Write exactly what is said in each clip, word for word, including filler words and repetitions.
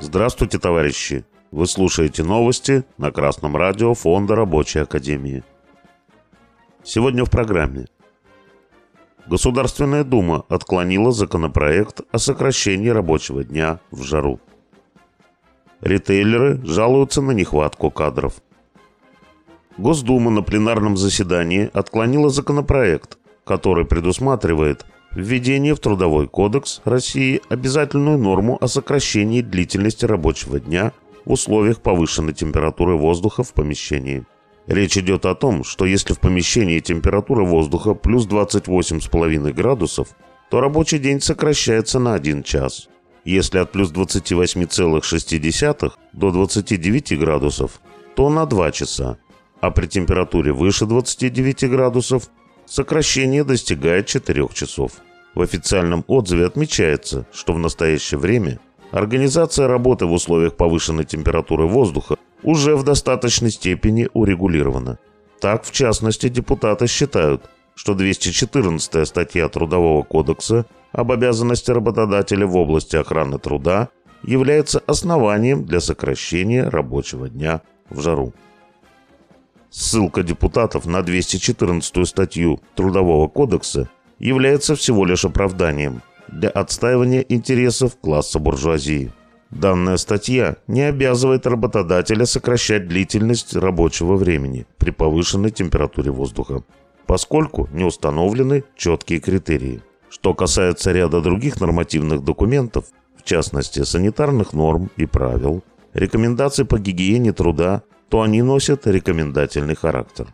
Здравствуйте, товарищи! Вы слушаете новости на Красном радио Фонда Рабочей Академии. Сегодня в программе. Государственная дума отклонила законопроект о сокращении рабочего дня в жару. Ритейлеры жалуются на нехватку кадров. Госдума на пленарном заседании отклонила законопроект, который предусматривает введение в Трудовой кодекс России обязательную норму о сокращении длительности рабочего дня в условиях повышенной температуры воздуха в помещении. Речь идет о том, что если в помещении температура воздуха плюс двадцать восемь и пять градусов, то рабочий день сокращается на один час. Если от плюс двадцати восьми целых шести десятых до двадцати девяти градусов, то на два часа, а при температуре выше двадцати девяти градусов сокращение достигает четырех часов. В официальном отзыве отмечается, что в настоящее время организация работы в условиях повышенной температуры воздуха уже в достаточной степени урегулирована. Так, в частности, депутаты считают, что двести четырнадцатая статья Трудового кодекса об обязанности работодателя в области охраны труда является основанием для сокращения рабочего дня в жару. Ссылка депутатов на двести четырнадцатую статью Трудового кодекса является всего лишь оправданием для отстаивания интересов класса буржуазии. Данная статья не обязывает работодателя сокращать длительность рабочего времени при повышенной температуре воздуха, поскольку не установлены четкие критерии. Что касается ряда других нормативных документов, в частности санитарных норм и правил, рекомендаций по гигиене труда, то они носят рекомендательный характер.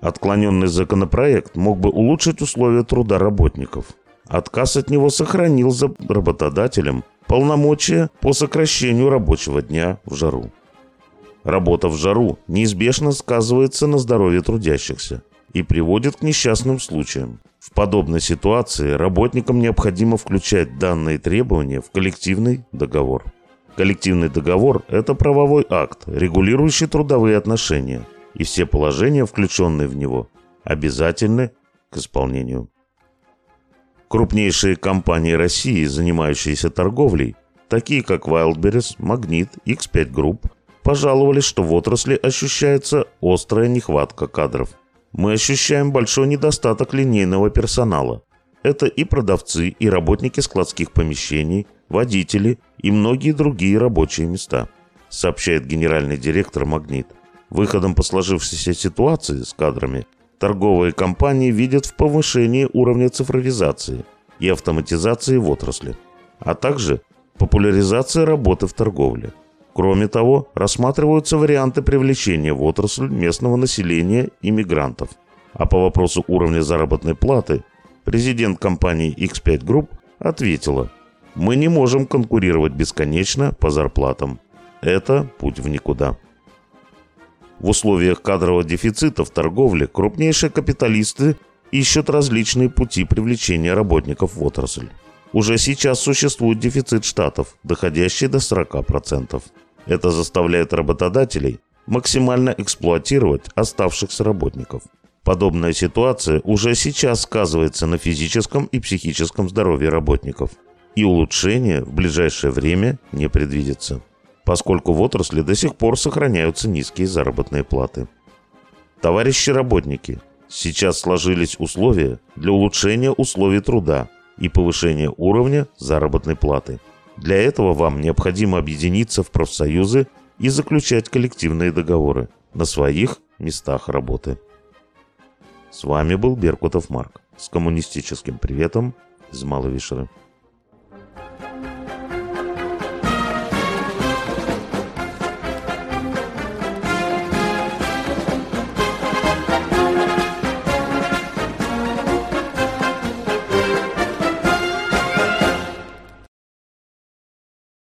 Отклоненный законопроект мог бы улучшить условия труда работников. Отказ от него сохранил за работодателем полномочия по сокращению рабочего дня в жару. Работа в жару неизбежно сказывается на здоровье трудящихся и приводит к несчастным случаям. В подобной ситуации работникам необходимо включать данные требования в коллективный договор. Коллективный договор – это правовой акт, регулирующий трудовые отношения, и все положения, включенные в него, обязательны к исполнению. Крупнейшие компании России, занимающиеся торговлей, такие как Wildberries, Magnit, икс пять Group, пожаловались, что в отрасли ощущается острая нехватка кадров. Мы ощущаем большой недостаток линейного персонала. Это и продавцы, и работники складских помещений, водители и многие другие рабочие места, сообщает генеральный директор Magnit. Выходом по сложившейся ситуации с кадрами торговые компании видят в повышении уровня цифровизации и автоматизации в отрасли, а также популяризации работы в торговле. Кроме того, рассматриваются варианты привлечения в отрасль местного населения и мигрантов. А по вопросу уровня заработной платы президент компании икс пять Group ответила: «Мы не можем конкурировать бесконечно по зарплатам. Это путь в никуда». В условиях кадрового дефицита в торговле крупнейшие капиталисты ищут различные пути привлечения работников в отрасль. Уже сейчас существует дефицит штатов, доходящий до сорока процентов. Это заставляет работодателей максимально эксплуатировать оставшихся работников. Подобная ситуация уже сейчас сказывается на физическом и психическом здоровье работников, и улучшение в ближайшее время не предвидится, поскольку в отрасли до сих пор сохраняются низкие заработные платы. Товарищи работники, сейчас сложились условия для улучшения условий труда и повышения уровня заработной платы. Для этого вам необходимо объединиться в профсоюзы и заключать коллективные договоры на своих местах работы. С вами был Беркутов Марк с коммунистическим приветом из Малой Вишеры.